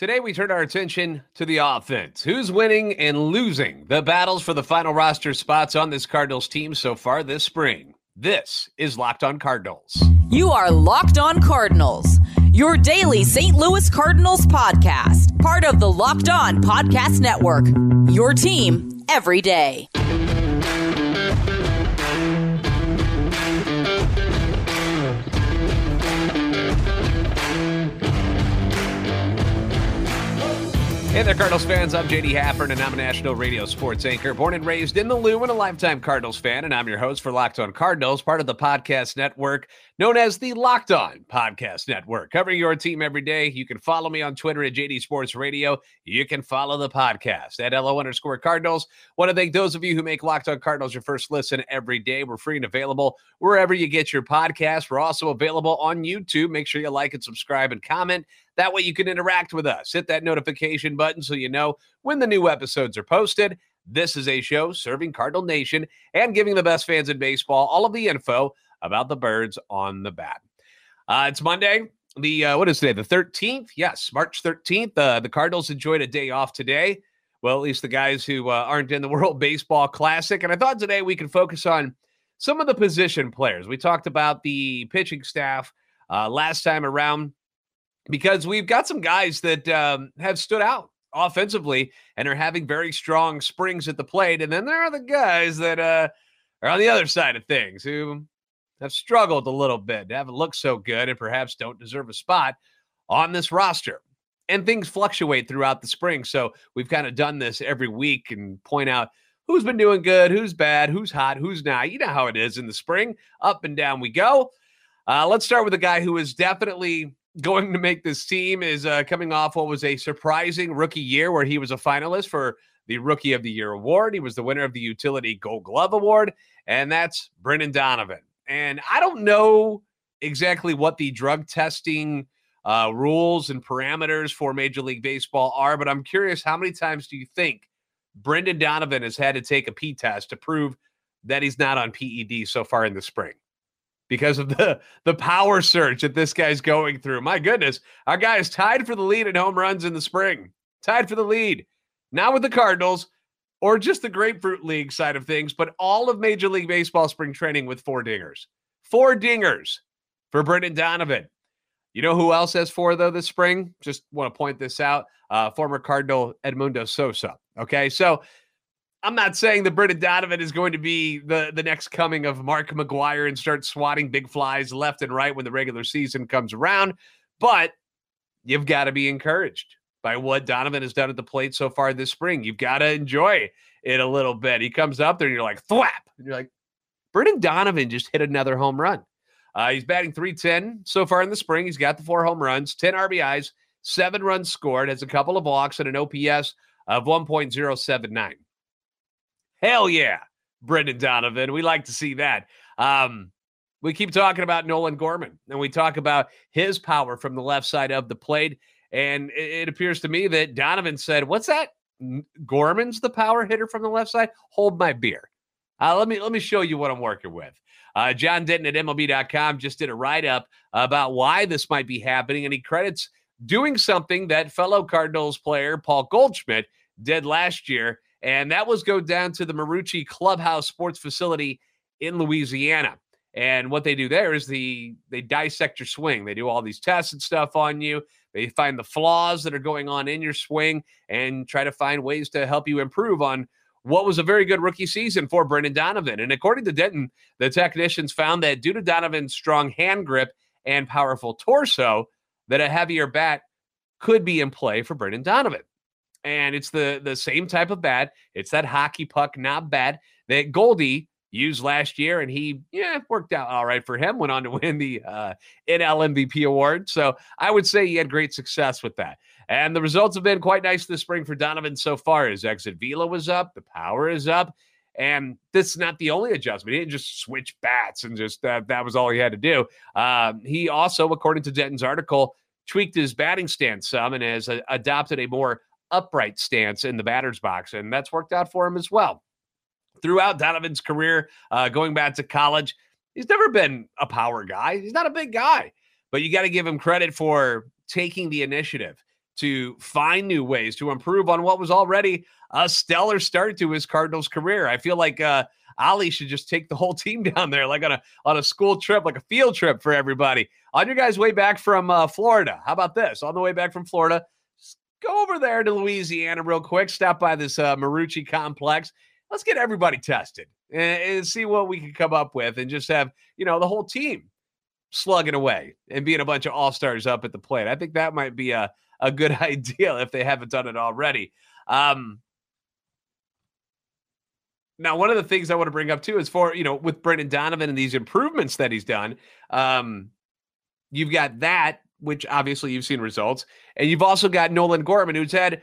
Today, we turn our attention to the offense. Who's winning and losing the battles for the final roster spots on this Cardinals team so far this spring? This is Locked On Cardinals. You are Locked On Cardinals, your daily St. Louis Cardinals podcast, part of the Locked On Podcast Network, your team every day. Hey there, Cardinals fans. I'm JD Haffern, and I'm a national radio sports anchor, born and raised in the Lou and a lifetime Cardinals fan, and I'm your host for Locked On Cardinals, part of the podcast network known as the Locked On Podcast Network, covering your team every day. You can follow me on Twitter at JD Sports Radio. You can follow the podcast at LO_Cardinals. Want to thank those of you who make Locked On Cardinals your first listen every day. We're free and available wherever you get your podcasts. We're also available on YouTube. Make sure you like and subscribe and comment. That way you can interact with us. Hit that notification button so you know when the new episodes are posted. This is a show serving Cardinal Nation and giving the best fans in baseball all of the info about the birds on the bat. It's Monday. What is today? The 13th? Yes, March 13th. The Cardinals enjoyed a day off today. Well, at least the guys who aren't in the World Baseball Classic. And I thought today we could focus on some of the position players. We talked about the pitching staff last time around, because we've got some guys that have stood out offensively and are having very strong springs at the plate. And then there are the guys that are on the other side of things who have struggled a little bit, haven't looked so good, and perhaps don't deserve a spot on this roster. And things fluctuate throughout the spring. So we've kind of done this every week and point out who's been doing good, who's bad, who's hot, who's not. You know how it is in the spring. Up and down we go. Let's start with a guy who is definitely going to make this team, is coming off what was a surprising rookie year where he was a finalist for the Rookie of the Year award. He was the winner of the Utility Gold Glove Award, and that's Brendan Donovan. And I don't know exactly what the drug testing rules and parameters for Major League Baseball are, but I'm curious, how many times do you think Brendan Donovan has had to take a P test to prove that he's not on PED so far in the spring? Because of the power surge that this guy's going through. My goodness, our guy is tied for the lead in home runs in the spring. Tied for the lead. Not with the Cardinals or just the Grapefruit League side of things, but all of Major League Baseball spring training with four dingers. Four dingers for Brendan Donovan. You know who else has four, though, this spring? Just want to point this out. Former Cardinal Edmundo Sosa. Okay, so I'm not saying that Brendan Donovan is going to be the next coming of Mark McGwire and start swatting big flies left and right when the regular season comes around, but you've got to be encouraged by what Donovan has done at the plate so far this spring. You've got to enjoy it a little bit. He comes up there and you're like, thwap! And you're like, Brendan Donovan just hit another home run. He's batting .310 so far in the spring. He's got the 4 home runs, 10 RBIs, 7 runs scored, has a couple of walks, and an OPS of 1.079. Hell yeah, Brendan Donovan. We like to see that. We keep talking about Nolan Gorman, and we talk about his power from the left side of the plate, and it appears to me that Donovan said, what's that? Gorman's the power hitter from the left side? Hold my beer. Let me show you what I'm working with. John Denton at MLB.com just did a write-up about why this might be happening, and he credits doing something that fellow Cardinals player Paul Goldschmidt did last year, and that was go down to the Marucci Clubhouse Sports Facility in Louisiana. And what they do there is they dissect your swing. They do all these tests and stuff on you. They find the flaws that are going on in your swing and try to find ways to help you improve on what was a very good rookie season for Brendan Donovan. And according to Denton, the technicians found that due to Donovan's strong hand grip and powerful torso, that a heavier bat could be in play for Brendan Donovan. And it's the same type of bat. It's that hockey puck knob bat that Goldie used last year, and he worked out all right for him, went on to win the NL MVP award. So I would say he had great success with that. And the results have been quite nice this spring for Donovan so far. His exit velo was up, the power is up, and this is not the only adjustment. He didn't just switch bats and just that was all he had to do. He also, according to Denton's article, tweaked his batting stance some and has adopted a more upright stance in the batter's box, and that's worked out for him as well. Throughout Donovan's career, going back to college, he's never been a power guy. He's not a big guy, but you got to give him credit for taking the initiative to find new ways to improve on what was already a stellar start to his Cardinals career. I feel like Ali should just take the whole team down there, like on a school trip, like a field trip for everybody. On your guys' way back from Florida, how about this? On the way back from Florida, just go over there to Louisiana real quick, stop by this Marucci complex. Let's get everybody tested and see what we can come up with and just have, the whole team slugging away and being a bunch of all-stars up at the plate. I think that might be a good idea if they haven't done it already. Now, one of the things I want to bring up, too, is for, with Brendan Donovan and these improvements that he's done, you've got that, which obviously you've seen results, and you've also got Nolan Gorman, who's had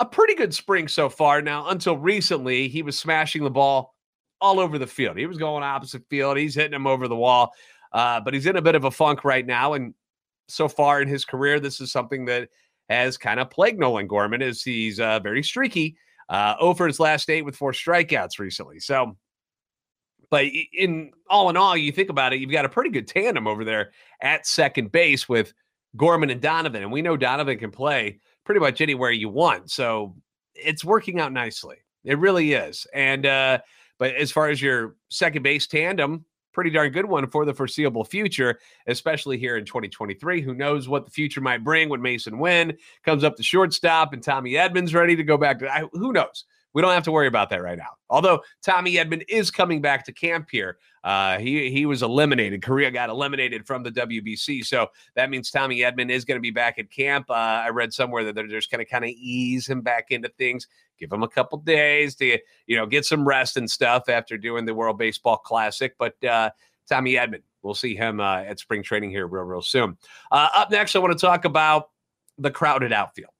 a pretty good spring so far. Now, until recently, he was smashing the ball all over the field. He was going opposite field. He's hitting him over the wall, but he's in a bit of a funk right now, and so far in his career, this is something that has kind of plagued Nolan Gorman, as he's very streaky. 0 for his last 8 with 4 strikeouts recently. So, but in all, you think about it, you've got a pretty good tandem over there at second base with Gorman and Donovan. And we know Donovan can play pretty much anywhere you want. So it's working out nicely. It really is. And, but as far as your second base tandem, pretty darn good one for the foreseeable future, especially here in 2023. Who knows what the future might bring when Mason Wynn comes up to shortstop and Tommy Edman's ready to go back to, who knows? We don't have to worry about that right now. Although Tommy Edman is coming back to camp here. He was eliminated. Korea got eliminated from the WBC. So that means Tommy Edman is going to be back at camp. I read somewhere that they're just going to kind of ease him back into things, give him a couple days to, get some rest and stuff after doing the World Baseball Classic. But Tommy Edman, we'll see him at spring training here real soon. Up next, I want to talk about the crowded outfield.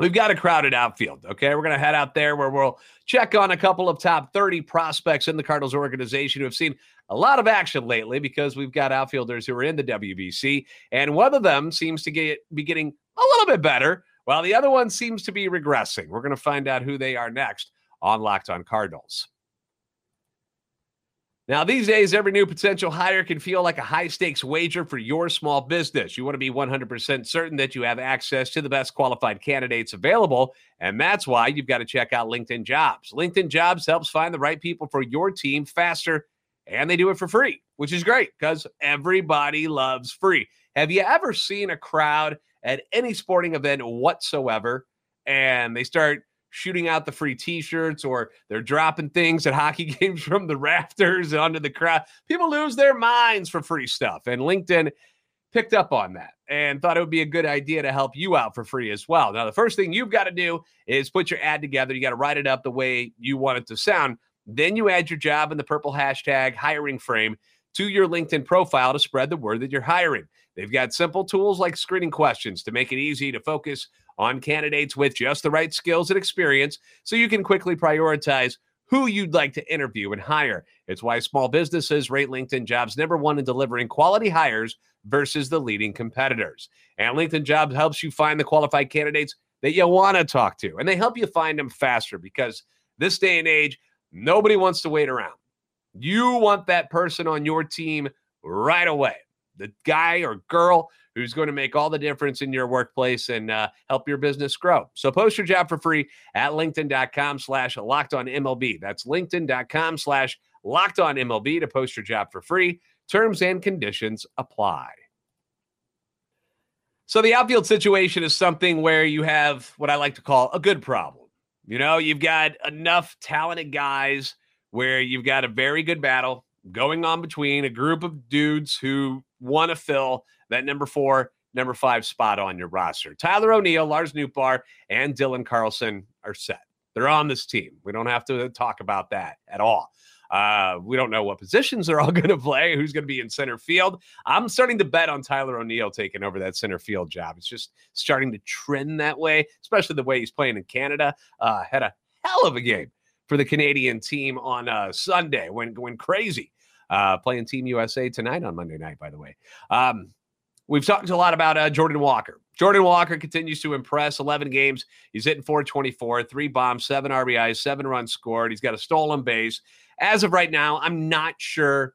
We've got a crowded outfield, okay? We're going to head out there where we'll check on a couple of top 30 prospects in the Cardinals organization who have seen a lot of action lately because we've got outfielders who are in the WBC, and one of them seems to be getting a little bit better while the other one seems to be regressing. We're going to find out who they are next on Locked On Cardinals. Now, these days, every new potential hire can feel like a high-stakes wager for your small business. You want to be 100% certain that you have access to the best qualified candidates available, and that's why you've got to check out LinkedIn Jobs. LinkedIn Jobs helps find the right people for your team faster, and they do it for free, which is great because everybody loves free. Have you ever seen a crowd at any sporting event whatsoever, and they start shooting out the free t-shirts, or they're dropping things at hockey games from the rafters onto the crowd? People lose their minds for free stuff. And LinkedIn picked up on that and thought it would be a good idea to help you out for free as well. Now, the first thing you've got to do is put your ad together. You got to write it up the way you want it to sound. Then you add your job in the purple hashtag hiring frame to your LinkedIn profile to spread the word that you're hiring. They've got simple tools like screening questions to make it easy to focus on candidates with just the right skills and experience so you can quickly prioritize who you'd like to interview and hire. It's why small businesses rate LinkedIn Jobs #1 in delivering quality hires versus the leading competitors. And LinkedIn Jobs helps you find the qualified candidates that you want to talk to, and they help you find them faster because this day and age, nobody wants to wait around. You want that person on your team right away. The guy or girl who's going to make all the difference in your workplace and help your business grow. So post your job for free at LinkedIn.com/LockedOnMLB. That's LinkedIn.com/LockedOnMLB to post your job for free. Terms and conditions apply. So the outfield situation is something where you have what I like to call a good problem. You've got enough talented guys where you've got a very good battle going on between a group of dudes who want to fill that #4, #5 spot on your roster. Tyler O'Neill, Lars Nootbaar, and Dylan Carlson are set. They're on this team. We don't have to talk about that at all. We don't know what positions they're all going to play, who's going to be in center field. I'm starting to bet on Tyler O'Neill taking over that center field job. It's just starting to trend that way, especially the way he's playing in Canada. Had a hell of a game for the Canadian team on Sunday, went crazy. Playing Team USA tonight on Monday night, by the way. We've talked a lot about Jordan Walker. Jordan Walker continues to impress. 11 games. He's hitting .424, 3 bombs, 7 RBIs, 7 runs scored. He's got a stolen base. As of right now, I'm not sure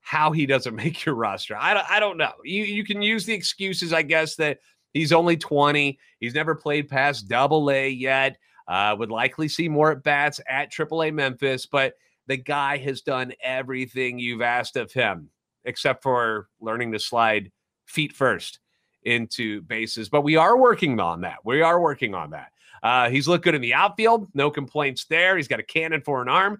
how he doesn't make your roster. I don't know. You can use the excuses, I guess, that He's only 20. He's never played past Double-A yet. Would likely see more at-bats at Triple-A Memphis, but the guy has done everything you've asked of him, except for learning to slide feet first into bases. But we are working on that. He's looked good in the outfield. No complaints there. He's got a cannon for an arm.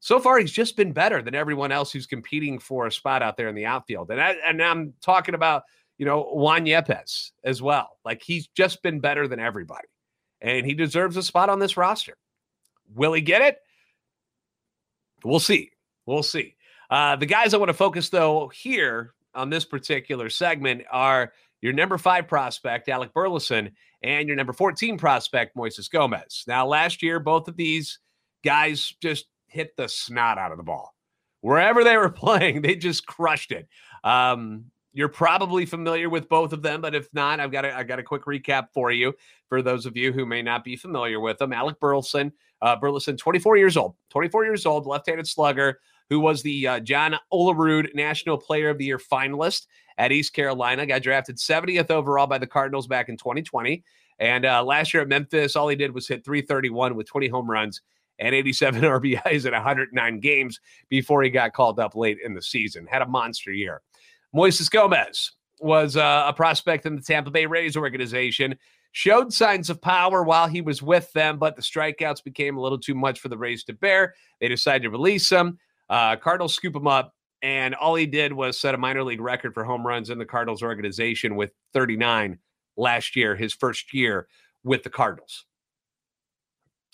So far, he's just been better than everyone else who's competing for a spot out there in the outfield. And I'm talking about, Juan Yepez as well. Like, he's just been better than everybody. And he deserves a spot on this roster. Will he get it? We'll see. The guys I want to focus, though, here on this particular segment are your number 5 prospect, Alec Burleson, and your number 14 prospect, Moises Gomez. Now, last year, both of these guys just hit the snot out of the ball. Wherever they were playing, they just crushed it. You're probably familiar with both of them, but if not, I've got a quick recap for you, for those of you who may not be familiar with them. Alec Burleson, 24 years old, left-handed slugger, who was the John Olerud National Player of the Year finalist at East Carolina. Got drafted 70th overall by the Cardinals back in 2020. And last year at Memphis, all he did was hit .331 with 20 home runs and 87 RBIs in 109 games before he got called up late in the season. Had a monster year. Moises Gomez was a prospect in the Tampa Bay Rays organization, showed signs of power while he was with them, but the strikeouts became a little too much for the Rays to bear. They decided to release him. Cardinals scoop him up, and all he did was set a minor league record for home runs in the Cardinals organization with 39 last year, his first year with the Cardinals.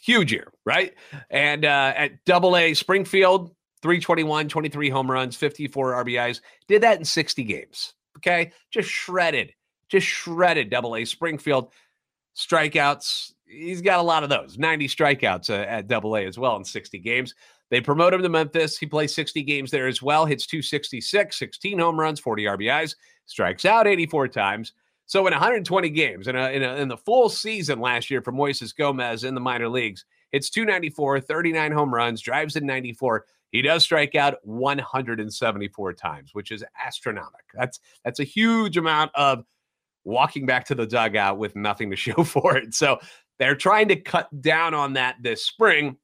Huge year, right? And at Double-A Springfield, .321, 23 home runs, 54 RBIs. Did that in 60 games, okay? Just shredded Double-A Springfield. Strikeouts, he's got a lot of those, 90 strikeouts at Double-A as well in 60 games. They promote him to Memphis. He plays 60 games there as well, hits .266, 16 home runs, 40 RBIs, strikes out 84 times. So in 120 games, in the full season last year for Moises Gomez in the minor leagues, it's .294, 39 home runs, drives in 94. He does strike out 174 times, which is astronomical. That's a huge amount of walking back to the dugout with nothing to show for it. So they're trying to cut down on that this spring.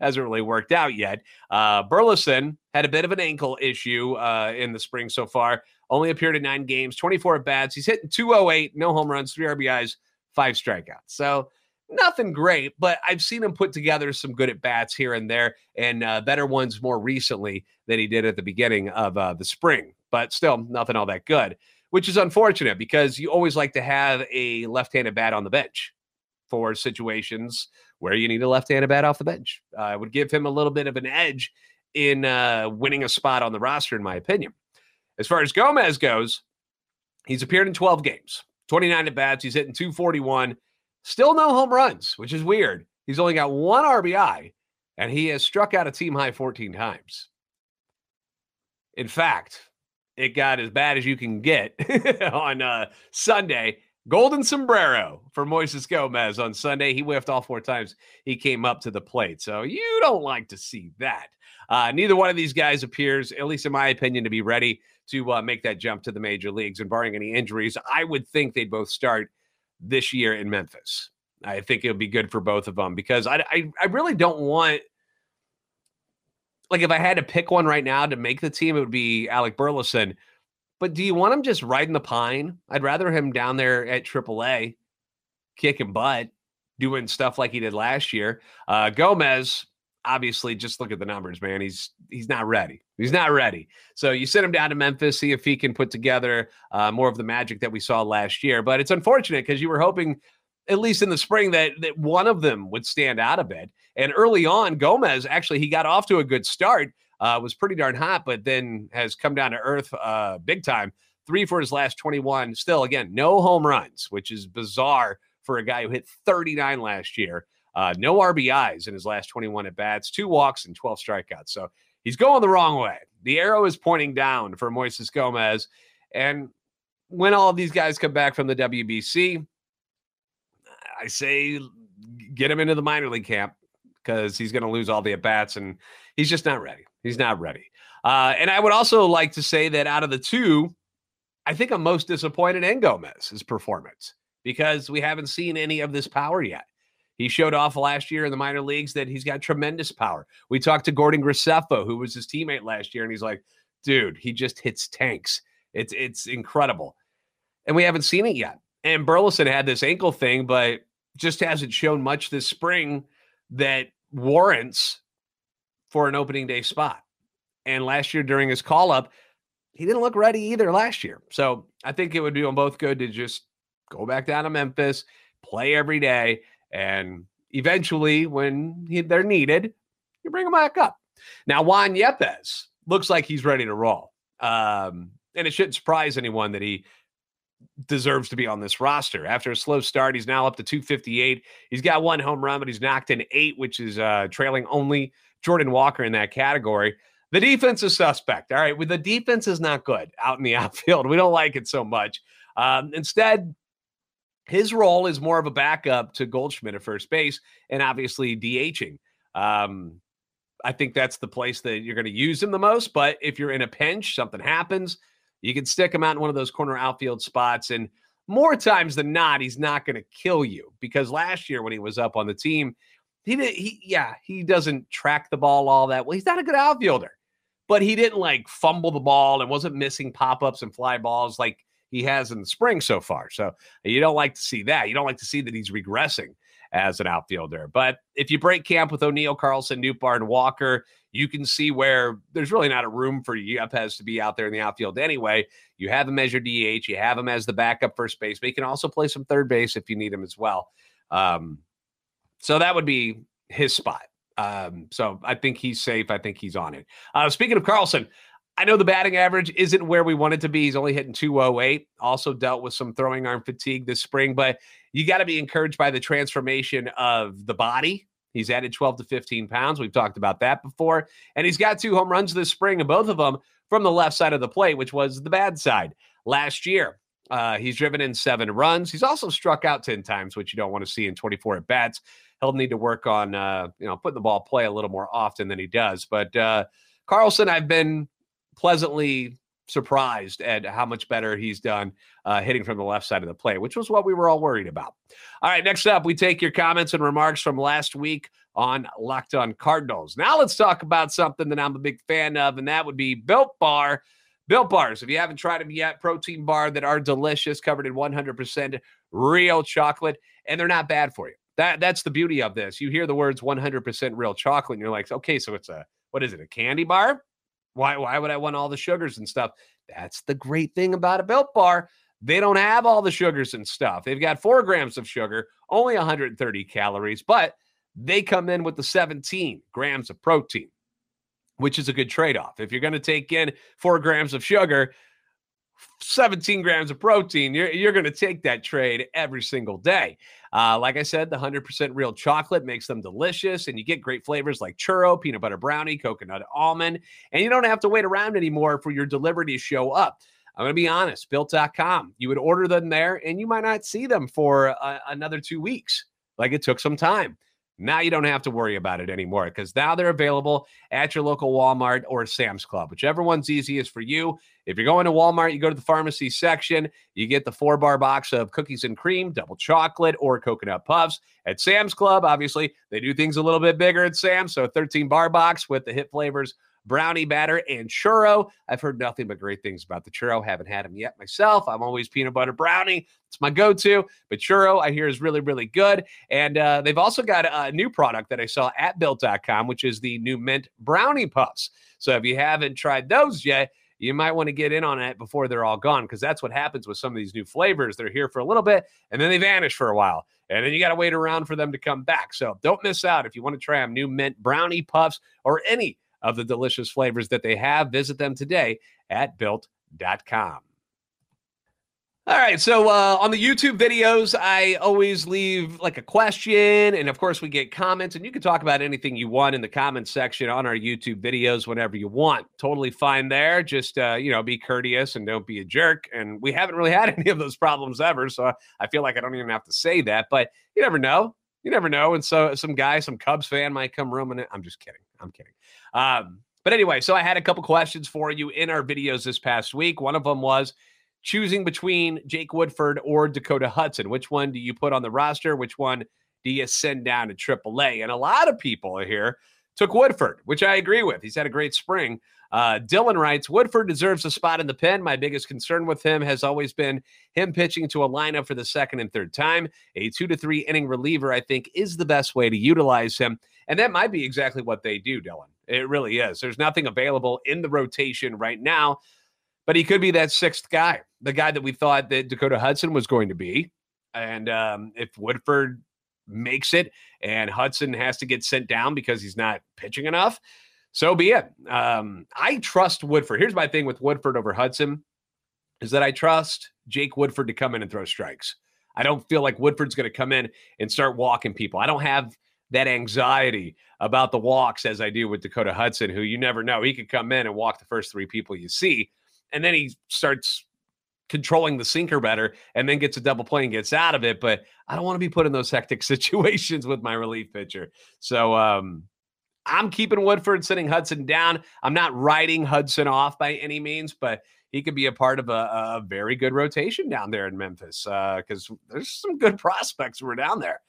Hasn't really worked out yet. Burleson had a bit of an ankle issue in the spring so far. Only appeared in 9 games, 24 at-bats. He's hitting .208, no home runs, 3 RBIs, 5 strikeouts. So nothing great, but I've seen him put together some good at-bats here and there, and better ones more recently than he did at the beginning of the spring. But still, nothing all that good, which is unfortunate because you always like to have a left-handed bat on the bench for situations where you need a left-handed bat off the bench. It would give him a little bit of an edge in winning a spot on the roster, in my opinion. As far as Gomez goes, he's appeared in 12 games, 29 at-bats. He's hitting .241. Still no home runs, which is weird. He's only got 1 RBI, and he has struck out a team-high 14 times. In fact, it got as bad as you can get on Sunday. Golden sombrero for Moises Gomez on Sunday. He whiffed all 4 times he came up to the plate. So you don't like to see that. Neither one of these guys appears, at least in my opinion, to be ready to make that jump to the major leagues. And barring any injuries, I would think they'd both start this year in Memphis. I think it'll be good for both of them because I really don't want, like, if I had to pick one right now to make the team, it would be Alec Burleson. But do you want him just riding the pine? I'd rather him down there at AAA, kicking butt, doing stuff like he did last year. Gomez, obviously, just look at the numbers, man. He's not ready. So you send him down to Memphis, see if he can put together more of the magic that we saw last year. But it's unfortunate because you were hoping, at least in the spring, that one of them would stand out a bit. And early on, Gomez, actually, he got off to a good start, was pretty darn hot, but then has come down to earth big time. 3 for his last 21. Still, again, no home runs, which is bizarre for a guy who hit 39 last year. No RBIs in his last 21 at-bats, 2 walks and 12 strikeouts. So he's going the wrong way. The arrow is pointing down for Moises Gomez. And when all of these guys come back from the WBC, I say get him into the minor league camp because he's going to lose all the at-bats, and he's just not ready. And I would also like to say that out of the two I think I'm most disappointed in Gomez's performance because we haven't seen any of this power yet. He showed off last year in the minor leagues that he's got tremendous power. We talked to Gordon Graceffo, who was his teammate last year, and he's like, dude, he just hits tanks. It's incredible. And we haven't seen it yet. And Burleson had this ankle thing, but just hasn't shown much this spring that warrants for an opening day spot. And last year during his call-up, he didn't look ready either last year. So I think it would be on both good to just go back down to Memphis, play every day, and eventually when they're needed, you bring them back up. Now, Juan Yepez looks like he's ready to roll. And it shouldn't surprise anyone that he deserves to be on this roster. After a slow start, he's now up to 258. He's got one home run, but he's knocked in 8, which is trailing only Jordan Walker in that category. The defense is suspect. All right, the defense is not good out in the outfield. We don't like it so much. Instead, his role is more of a backup to Goldschmidt at first base and obviously DHing. I think that's the place that you're going to use him the most, but if you're in a pinch, something happens, you can stick him out in one of those corner outfield spots, and more times than not, he's not going to kill you, because last year when he was up on the team, he doesn't track the ball all that well. He's not a good outfielder, but he didn't fumble the ball and wasn't missing pop-ups and fly balls like he has in the spring so far. So you don't like to see that. You don't like to see that he's regressing as an outfielder. But if you break camp with O'Neill, Carlson, Nootbaar, and Walker, you can see where there's really not a room for Yepez to be out there in the outfield anyway. You have him as your DH. You have him as the backup first base, but he can also play some third base if you need him as well. So that would be his spot. So I think he's safe. I think he's on it. Speaking of Carlson, I know the batting average isn't where we want it to be. He's only hitting .208. Also dealt with some throwing arm fatigue this spring, but you got to be encouraged by the transformation of the body. He's added 12 to 15 pounds. We've talked about that before. And he's got 2 home runs this spring, and both of them from the left side of the plate, which was the bad side last year. He's driven in 7 runs. He's also struck out 10 times, which you don't want to see in 24 at-bats. He'll need to work on, putting the ball play a little more often than he does. But Carlson, I've been pleasantly surprised at how much better he's done hitting from the left side of the plate, which was what we were all worried about. All right, next up, we take your comments and remarks from last week on Locked On Cardinals. Now let's talk about something that I'm a big fan of, and that would be Built Bar. Built Bars, if you haven't tried them yet, protein bar that are delicious, covered in 100% real chocolate, and they're not bad for you. That's the beauty of this. You hear the words 100% real chocolate, and you're like, okay, so it's a candy bar? Why would I want all the sugars and stuff? That's the great thing about a Built Bar. They don't have all the sugars and stuff. They've got 4 grams of sugar, only 130 calories, but they come in with the 17 grams of protein, which is a good trade-off. If you're going to take in 4 grams of sugar, 17 grams of protein, you're going to take that trade every single day. Like I said, the 100% real chocolate makes them delicious, and you get great flavors like churro, peanut butter brownie, coconut almond, and you don't have to wait around anymore for your delivery to show up. I'm going to be honest, Built.com, you would order them there, and you might not see them for another 2 weeks. Like it took some time. Now you don't have to worry about it anymore, because now they're available at your local Walmart or Sam's Club, whichever one's easiest for you. If you're going to Walmart, you go to the pharmacy section, you get the 4-bar box of cookies and cream, double chocolate, or coconut puffs. At Sam's Club, obviously, they do things a little bit bigger at Sam's, so a 13-bar box with the hit flavors, brownie batter, and churro. I've heard nothing but great things about the churro. Haven't had them yet myself. I'm always peanut butter brownie. It's my go-to. But churro, I hear, is really, really good. And they've also got a new product that I saw at Built.com, which is the new mint brownie puffs. So if you haven't tried those yet, you might want to get in on it before they're all gone, because that's what happens with some of these new flavors. They're here for a little bit, and then they vanish for a while, and then you got to wait around for them to come back. So don't miss out. If you want to try them, new mint brownie puffs or any of the delicious flavors that they have, visit them today at Built.com. All right, so on the YouTube videos, I always leave a question, and of course we get comments, and you can talk about anything you want in the comments section on our YouTube videos whenever you want. Totally fine there. Just, be courteous and don't be a jerk, and we haven't really had any of those problems ever, so I feel like I don't even have to say that, but you never know. You never know. And so some Cubs fan might come roaming in. I'm just kidding. But anyway, so I had a couple questions for you in our videos this past week. One of them was, choosing between Jake Woodford or Dakota Hudson. Which one do you put on the roster? Which one do you send down to AAA? And a lot of people here took Woodford, which I agree with. He's had a great spring. Dylan writes, Woodford deserves a spot in the pen. My biggest concern with him has always been him pitching to a lineup for the second and third time. A 2 to 3 inning reliever, I think, is the best way to utilize him. And that might be exactly what they do, Dylan. It really is. There's nothing available in the rotation right now, but he could be that sixth guy, the guy that we thought that Dakota Hudson was going to be. And if Woodford makes it and Hudson has to get sent down because he's not pitching enough, so be it. I trust Woodford. Here's my thing with Woodford over Hudson is that I trust Jake Woodford to come in and throw strikes. I don't feel like Woodford's going to come in and start walking people. I don't have that anxiety about the walks as I do with Dakota Hudson, who you never know. He could come in and walk the first three people you see, and then he starts controlling the sinker better and then gets a double play and gets out of it. But I don't want to be put in those hectic situations with my relief pitcher. So, I'm keeping Woodford, sending Hudson down. I'm not riding Hudson off by any means, but he could be a part of a very good rotation down there in Memphis because there's some good prospects who are down there.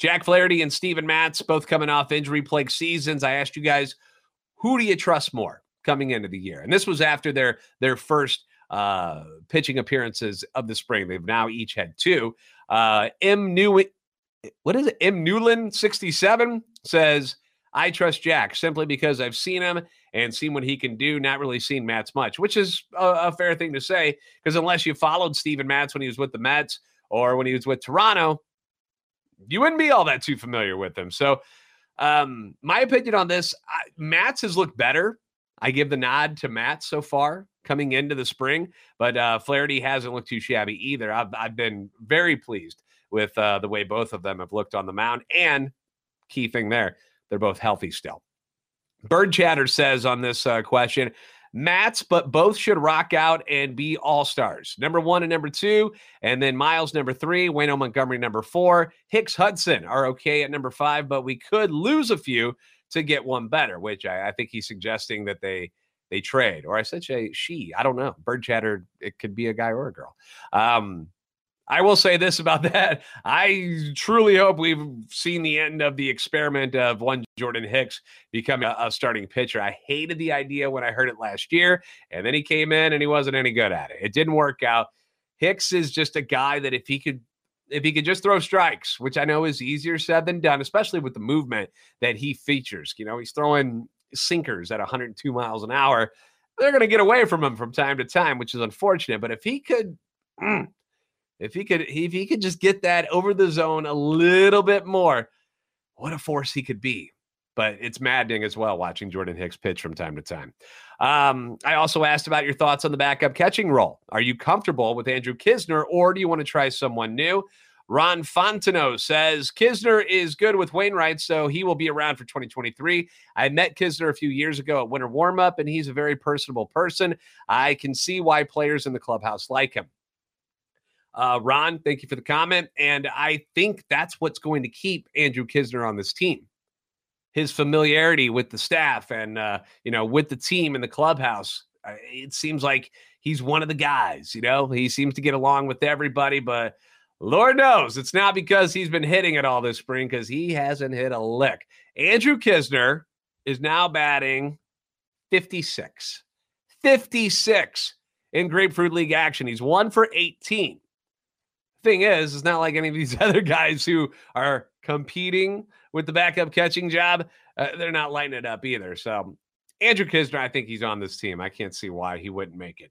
Jack Flaherty and Steven Matz, both coming off injury-plagued seasons. I asked you guys, who do you trust more coming into the year? And this was after their first pitching appearances of the spring. They've now each had two. Newland 67 says, I trust Jack simply because I've seen him and seen what he can do, not really seen Matz much, which is a fair thing to say, because unless you followed Steven Matz when he was with the Mets or when he was with Toronto, you wouldn't be all that too familiar with him. So my opinion on this, Matz has looked better. I give the nod to Matz so far coming into the spring, but Flaherty hasn't looked too shabby either. I've been very pleased with the way both of them have looked on the mound. And key thing there, they're both healthy still. Bird Chatter says on this question, Matz, but both should rock out and be all-stars. Number 1 and number 2, and then Miles, number 3, Wayne Montgomery, number 4, Hicks, Hudson are okay at number 5, but we could lose a few to get one better, which I think he's suggesting that they trade. Or I said she, I don't know. Bird Chatter, it could be a guy or a girl. I will say this about that. I truly hope we've seen the end of the experiment of one Jordan Hicks becoming a starting pitcher. I hated the idea when I heard it last year, and then he came in and he wasn't any good at it. It didn't work out. Hicks is just a guy that if he could just throw strikes, which I know is easier said than done, especially with the movement that he features. You know, he's throwing sinkers at 102 miles an hour. They're going to get away from him from time to time, which is unfortunate. But if he could... If he could just get that over the zone a little bit more, what a force he could be. But it's maddening as well watching Jordan Hicks pitch from time to time. I also asked about your thoughts on the backup catching role. Are you comfortable with Andrew Kisner, or do you want to try someone new? Ron Fontenot says, Kisner is good with Wainwright, so he will be around for 2023. I met Kisner a few years ago at winter warm-up, and he's a very personable person. I can see why players in the clubhouse like him. Ron, thank you for the comment. And I think that's what's going to keep Andrew Kisner on this team. His familiarity with the staff and, with the team and the clubhouse. It seems like he's one of the guys, he seems to get along with everybody, but Lord knows it's not because he's been hitting it all this spring, because he hasn't hit a lick. Andrew Kisner is now batting 56 in Grapefruit League action. He's 1 for 18. Thing is, it's not like any of these other guys who are competing with the backup catching job. They're not lighting it up either. So Andrew Kisner, I think he's on this team. I can't see why he wouldn't make it.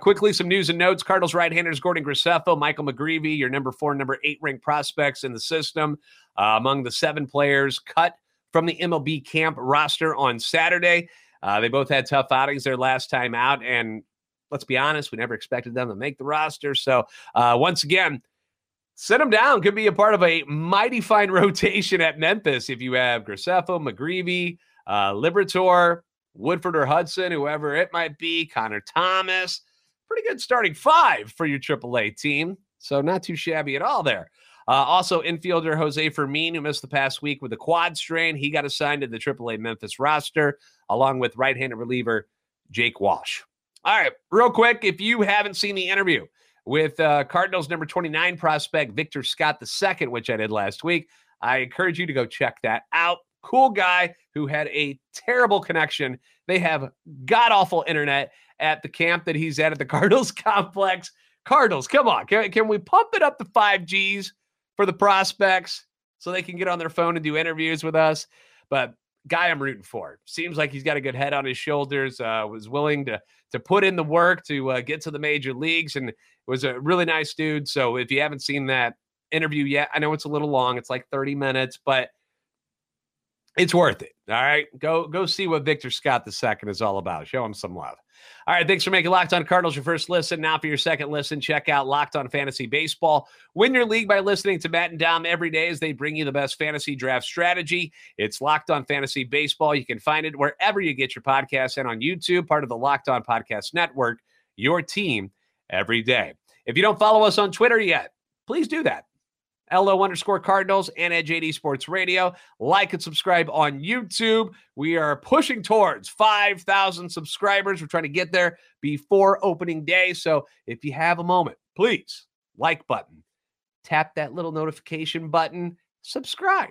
Quickly, some news and notes. Cardinals right-handers Gordon Graceffo, Michael McGreevy, your number 4, number 8 ranked prospects in the system, among the 7 players cut from the MLB camp roster on Saturday. They both had tough outings their last time out, and let's be honest, we never expected them to make the roster. So once again, send them down. Could be a part of a mighty fine rotation at Memphis if you have Graceffo, McGreevy, Liberatore, Woodford or Hudson, whoever it might be, Connor Thomas. Pretty good starting 5 for your AAA team. So not too shabby at all there. Also, infielder Jose Fermin, who missed the past week with a quad strain. He got assigned to the AAA Memphis roster, along with right-handed reliever Jake Walsh. All right, real quick, if you haven't seen the interview with Cardinals number 29 prospect Victor Scott II, which I did last week, I encourage you to go check that out. Cool guy who had a terrible connection. They have god-awful internet at the camp that he's at the Cardinals complex. Cardinals, come on. Can we pump it up to 5Gs for the prospects so they can get on their phone and do interviews with us? But guy I'm rooting for. Seems like he's got a good head on his shoulders, was willing to put in the work to get to the major leagues, and was a really nice dude. So if you haven't seen that interview yet, I know it's a little long. It's like 30 minutes, but it's worth it. All right, go see what Victor Scott II is all about. Show him some love. All right, thanks for making Locked On Cardinals your first listen. Now for your second listen, check out Locked On Fantasy Baseball. Win your league by listening to Matt and Dom every day as they bring you the best fantasy draft strategy. It's Locked On Fantasy Baseball. You can find it wherever you get your podcasts and on YouTube, part of the Locked On Podcast Network, your team every day. If you don't follow us on Twitter yet, please do that. LO_Cardinals and at JD Sports Radio. Like and subscribe on YouTube. We are pushing towards 5,000 subscribers. We're trying to get there before opening day. So if you have a moment, please like button, tap that little notification button, subscribe.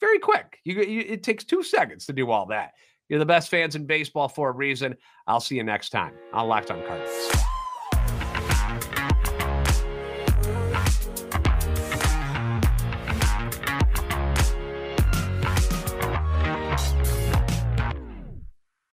Very quick. It takes 2 seconds to do all that. You're the best fans in baseball for a reason. I'll see you next time on Locked On Cardinals.